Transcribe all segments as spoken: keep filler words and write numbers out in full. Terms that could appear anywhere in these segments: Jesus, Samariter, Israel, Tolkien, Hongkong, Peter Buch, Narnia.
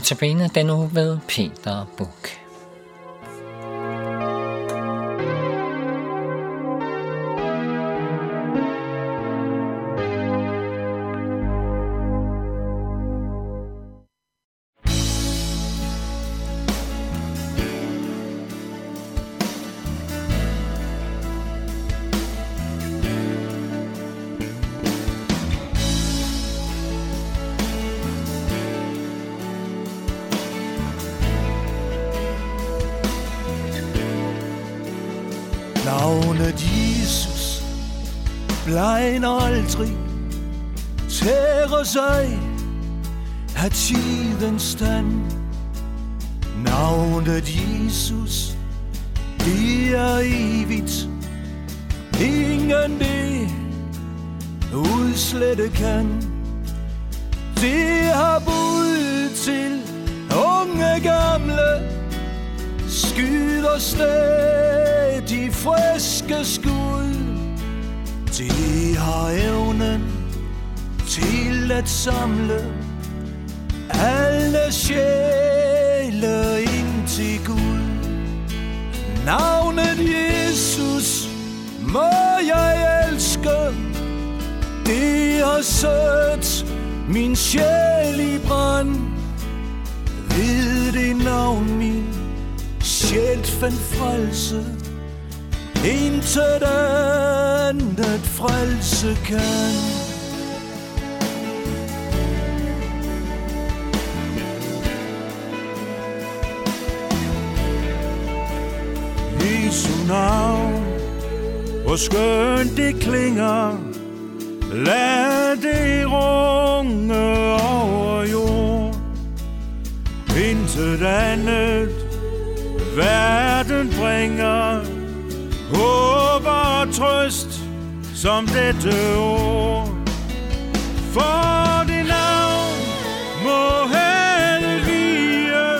Notabene den uge ved Peter Buch. Navnet Jesus blegner aldrig, tærer sig af tidens stand. Navnet Jesus, det er evigt, ingen det udslette kan. Det har bud til unge gamle, skyder stadig friske skud. Det har evnen til at samle alle sjæle ind til Gud. Navnet Jesus må jeg elske, det har sat min sjæl i brand. Ved det navn min sjæl fandt frelse, intet andet frelse kan. Jesu navn, hvor skønt det klinger, lad det runge over jord. Intet andet verden bringer håb og trøst som dette år. For det navn må hellig vige,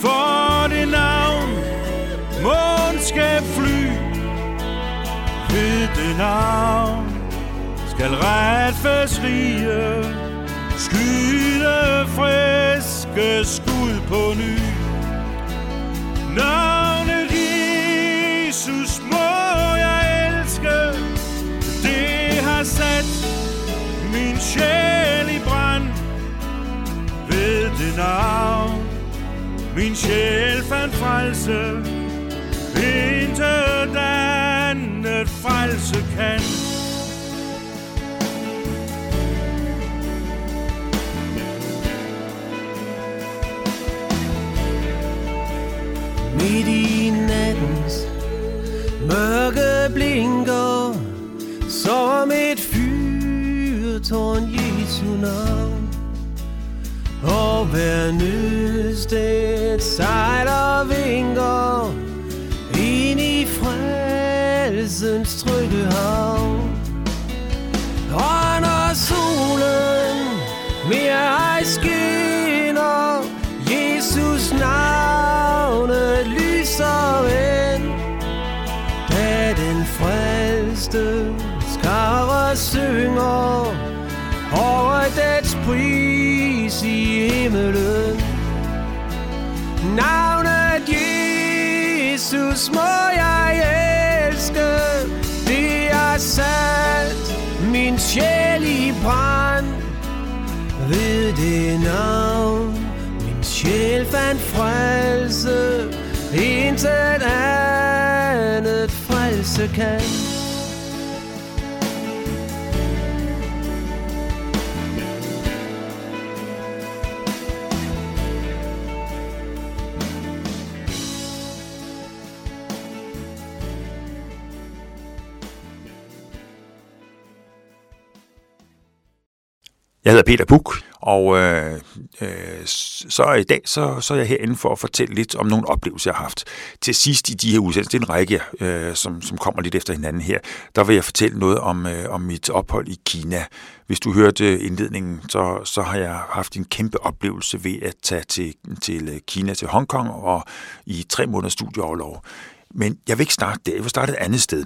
for det navn månen skal fly. Ved det navn skal retfærds rige skyde friske skud på ny. Navnet Jesus må jeg elske, det har sat min sjæl i brand. Ved det navn min sjæl fandt frelse, intet andet frelse kan. Midt i nattens mørke blinker som et fyrtårn Jesu navn, og hver nødsted sejler vinker ind i frelsens trygge havn. Og når solen mere ej skinner, Jesus navnet lyser ind, da den frelste skare synger over dets pris i himmelen. Navnet Jesus må jeg elske, det er sat min sjæl i brand. Ved det navn sjæl fandt frelse, intet andet frelse kan. Jeg hedder Peter Buch, og øh, øh, så i dag så, så er jeg herinde for at fortælle lidt om nogle oplevelser, jeg har haft. Til sidst i de her udsendelser, det er en række, øh, som, som kommer lidt efter hinanden her, der vil jeg fortælle noget om, øh, om mit ophold i Kina. Hvis du hørte indledningen, så, så har jeg haft en kæmpe oplevelse ved at tage til, til Kina, til Hongkong, og i tre måneders studieoverlov. Men jeg vil ikke starte der, jeg vil starte et andet sted.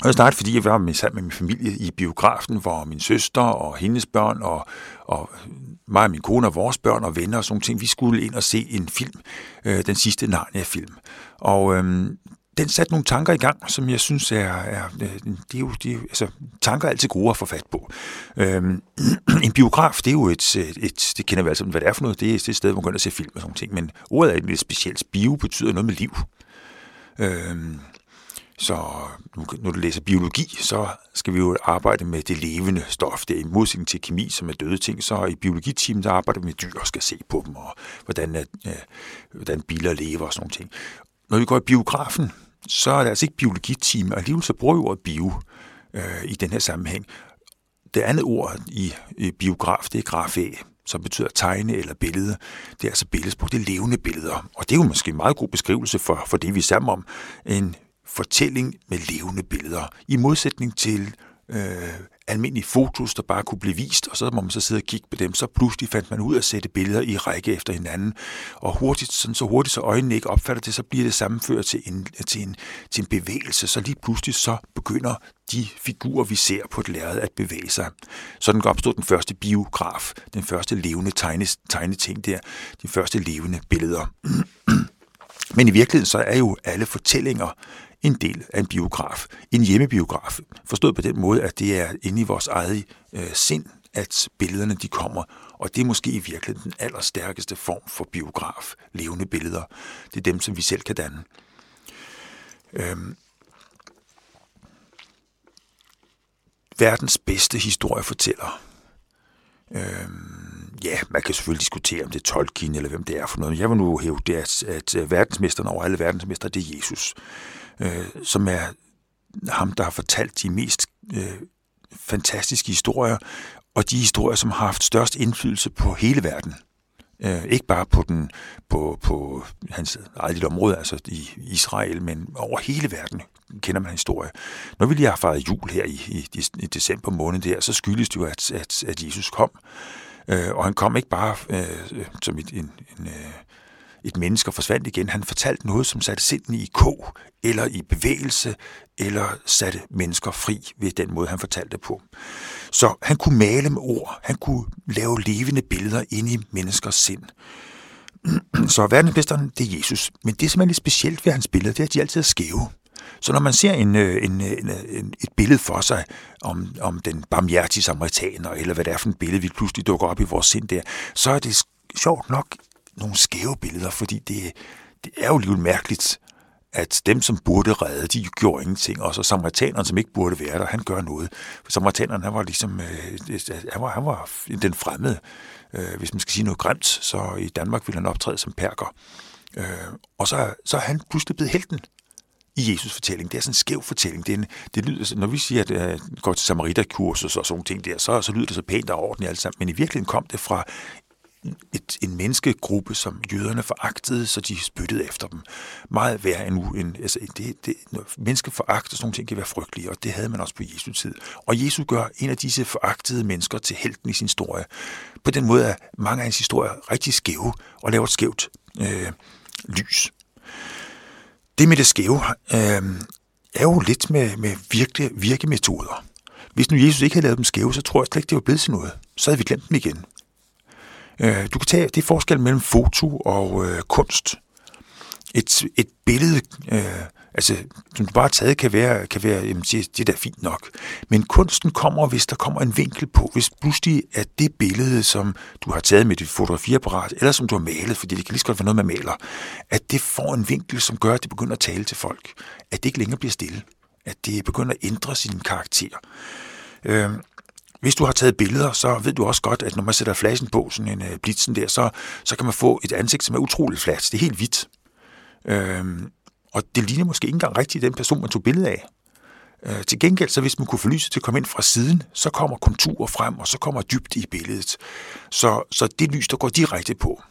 Og jeg startede, fordi jeg var med, sammen med min familie i biografen, hvor min søster og hendes børn og, og mig og min kone og vores børn og venner og sådan ting, vi skulle ind og se en film, øh, den sidste Narnia-film. Og øhm, den satte nogle tanker i gang, som jeg synes er, er, det er jo, det er, altså, tanker er altid gode at få fat på. Øhm, en biograf, det er jo et, et, det kender vi altså, hvad det er for noget, det er et sted, hvor man går ind og ser film og sådan ting, men ordet er lidt specielt. Bio betyder noget med liv. Øhm, Så når du læser biologi, så skal vi jo arbejde med det levende stof. Det er i modsætning til kemi, som er døde ting. Så i biologitimen, der arbejder vi med dyr og skal se på dem, og hvordan, at, øh, hvordan biler lever og sådan noget. Når vi går i biografen, så er det altså ikke biologitime, og alligevel så bruger vi ordet bio øh, i den her sammenhæng. Det andet ord i, i biograf, det er grafæ, som betyder tegne eller billede. Det er altså billedsprog, det er levende billeder. Og det er jo måske en meget god beskrivelse for, for det, vi er sammen om, en fortælling med levende billeder. I modsætning til øh, almindelige fotos, der bare kunne blive vist, og så må man så sidde og kigge på dem, så pludselig fandt man ud at sætte billeder i række efter hinanden, og hurtigt, sådan, så hurtigt, så øjnene ikke opfatter det, så bliver det sammenført til en, til, en, til en bevægelse, så lige pludselig så begynder de figurer, vi ser på et lærred, at bevæge sig. Sådan opstod den første biograf, den første levende tegne, tegneting der, de første levende billeder. Men i virkeligheden så er jo alle fortællinger en del af en biograf, en hjemmebiograf, forstået på den måde, at det er inde i vores eget øh, sind, at billederne de kommer, og det er måske i virkeligheden den allerstærkeste form for biograf, levende billeder. Det er dem, som vi selv kan danne. Øhm. Verdens bedste historiefortæller. Øhm, ja, man kan selvfølgelig diskutere, om det er Tolkien eller hvem det er for noget, men jeg vil nu hæve det, at, at verdensmesteren over alle verdensmestre, det er Jesus, øh, som er ham, der har fortalt de mest øh, fantastiske historier, og de historier, som har haft størst indflydelse på hele verden. Øh, ikke bare på, den, på, på hans eget lille område, altså i Israel, men over hele verden kender man historie. Når vi lige har fejret jul her i, i, i december måned der, så skyldes det jo, at, at, at Jesus kom. Øh, og han kom ikke bare øh, som et, en, en, et menneske og forsvandt igen. Han fortalte noget, som satte sindene i kog, eller i bevægelse, eller satte mennesker fri ved den måde, han fortalte på. Så han kunne male med ord. Han kunne lave levende billeder inde i menneskers sind. Så verdensmesteren, det er Jesus. Men det, som er lidt specielt ved hans billeder, det er, at de altid er skæve. Så når man ser en, en, en, en, et billede for sig om, om den barmhjertige samaritaner, eller hvad det er for et billede, vi pludselig dukker op i vores sind der, så er det sjovt nok nogle skæve billeder, fordi det, det er jo lidt mærkeligt, at dem, som burde redde, de gjorde ingenting, og så samaritaneren, som ikke burde være der, han gør noget. For samaritaneren, han var ligesom, øh, han, var, han var den fremmede. Øh, hvis man skal sige noget grimt, så i Danmark ville han optræde som perker. Øh, og så, så er han pludselig blevet helten i Jesus' fortælling. Det er sådan en skæv fortælling. Det, en, det lyder, når vi siger, at det øh, går til samariterkursus og sådan ting der, så, så lyder det så pænt og ordentligt alt sammen. Men i virkeligheden kom det fra Et, en menneskegruppe, som jøderne foragtede, så de spyttede efter dem. Meget værre endnu. En, altså, det, det, menneskeforagt og sådan nogle ting kan være frygtelige, og det havde man også på Jesu tid. Og Jesus gør en af disse foragtede mennesker til helten i sin historie. På den måde er mange af hans historier rigtig skæve og laver et skævt øh, lys. Det med det skæve øh, er jo lidt med, med virke, virkemetoder. Hvis nu Jesus ikke havde lavet dem skæve, så tror jeg slet ikke, det var blevet til noget. Så havde vi glemt dem igen. Du kan tage det forskel mellem foto og øh, kunst. Et, et billede, øh, altså, som du bare har taget, kan være, kan være jamen, det er da fint nok. Men kunsten kommer, hvis der kommer en vinkel på. Hvis pludselig er det billede, som du har taget med dit fotografiapparat, eller som du har malet, fordi det kan lige så godt være noget, man maler, at det får en vinkel, som gør, at det begynder at tale til folk. At det ikke længere bliver stille. At det begynder at ændre sin karakter. Øh, Hvis du har taget billeder, så ved du også godt, at når man sætter flashen på, sådan en øh, blitzen der, så, så kan man få et ansigt, som er utroligt fladt. Det er helt hvidt. Øhm, og det ligner måske ikke engang rigtigt den person, man tog billede af. Øh, til gengæld, så hvis man kunne få lyset til at komme ind fra siden, så kommer konturer frem, og så kommer dybde i billedet. Så, så det lys, der går direkte på,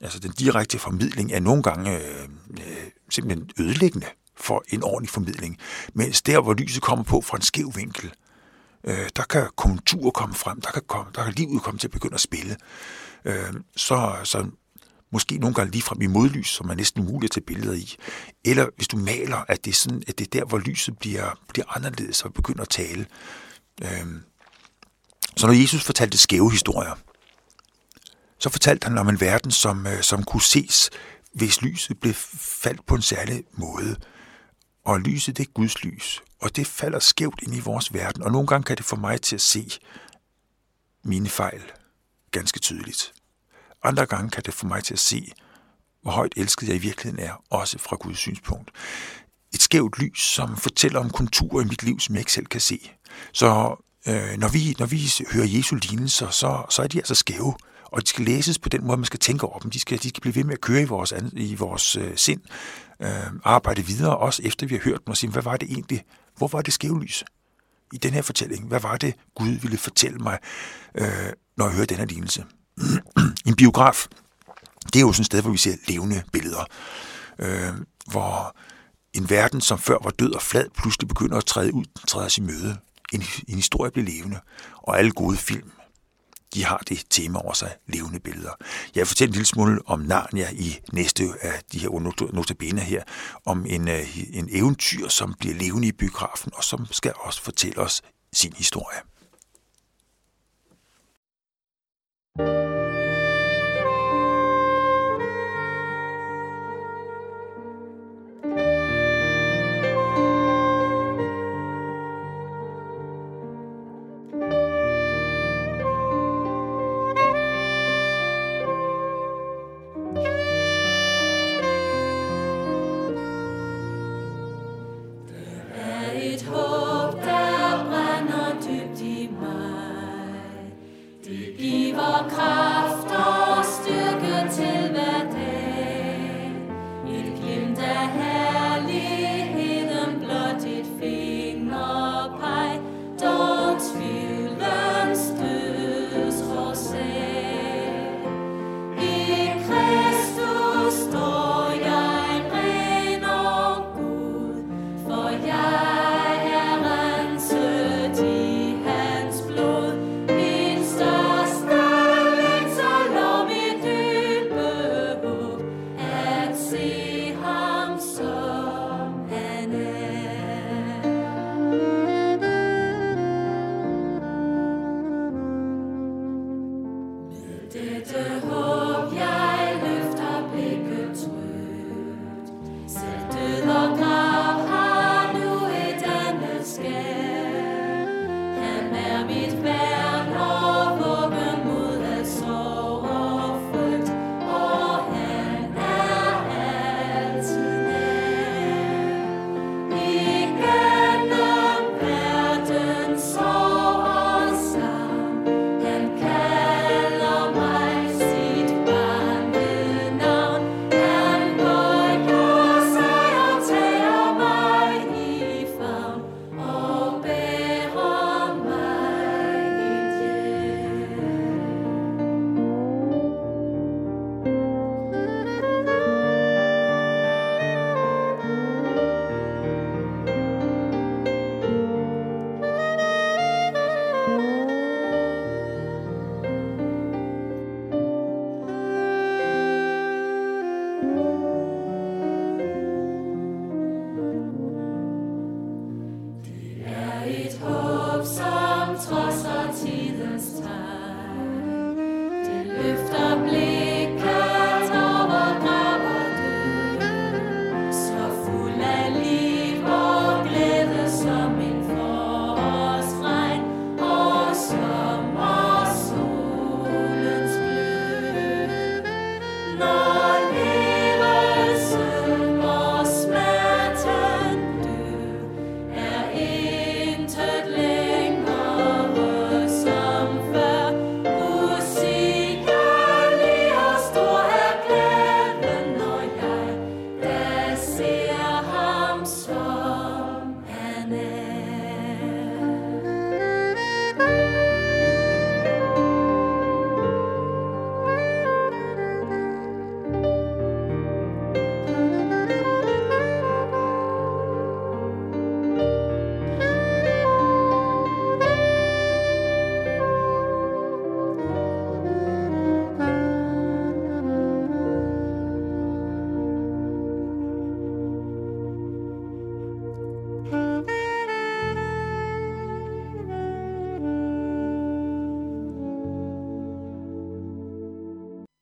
altså den direkte formidling, er nogle gange øh, øh, simpelthen ødelæggende for en ordentlig formidling. Mens der, hvor lyset kommer på fra en skæv vinkel, der kan konturer komme frem, der kan, komme, der kan livet komme til at begynde at spille. Så, så måske nogle gange lige frem i modlys, som er næsten umuligt at tage billeder i. Eller hvis du maler, at det er, sådan, at det er der, hvor lyset bliver, bliver anderledes og begynder at tale. Øhm. Så når Jesus fortalte skæve historier, så fortalte han om en verden, som, som kunne ses, hvis lyset blev faldt på en særlig måde. Og lyset, det er Guds lys, og det falder skævt ind i vores verden, og nogle gange kan det få mig til at se mine fejl ganske tydeligt. Andre gange kan det få mig til at se, hvor højt elsket jeg i virkeligheden er, også fra Guds synspunkt. Et skævt lys, som fortæller om konturer i mit liv, som jeg ikke selv kan se. Så øh, når, vi, når vi hører Jesu lignelser, så, så er de altså skæve, og de skal læses på den måde, man skal tænke over dem. De skal, de skal blive ved med at køre i vores, i vores øh, sind, øh, arbejde videre, også efter vi har hørt dem og sige, hvad var det egentlig? Hvor var det skæve lys i den her fortælling? Hvad var det, Gud ville fortælle mig, øh, når jeg hører den her lignelse? En biograf, det er jo sådan et sted, hvor vi ser levende billeder, øh, hvor en verden, som før var død og flad, pludselig begynder at træde ud, træder sig i møde. En, en historie bliver levende, og alle gode film, de har det tema over sig, levende billeder. Jeg fortæller en lille smule om Narnia i næste af de her notabener her, om en, en eventyr, som bliver levende i biografen, og som skal også fortælle os sin historie.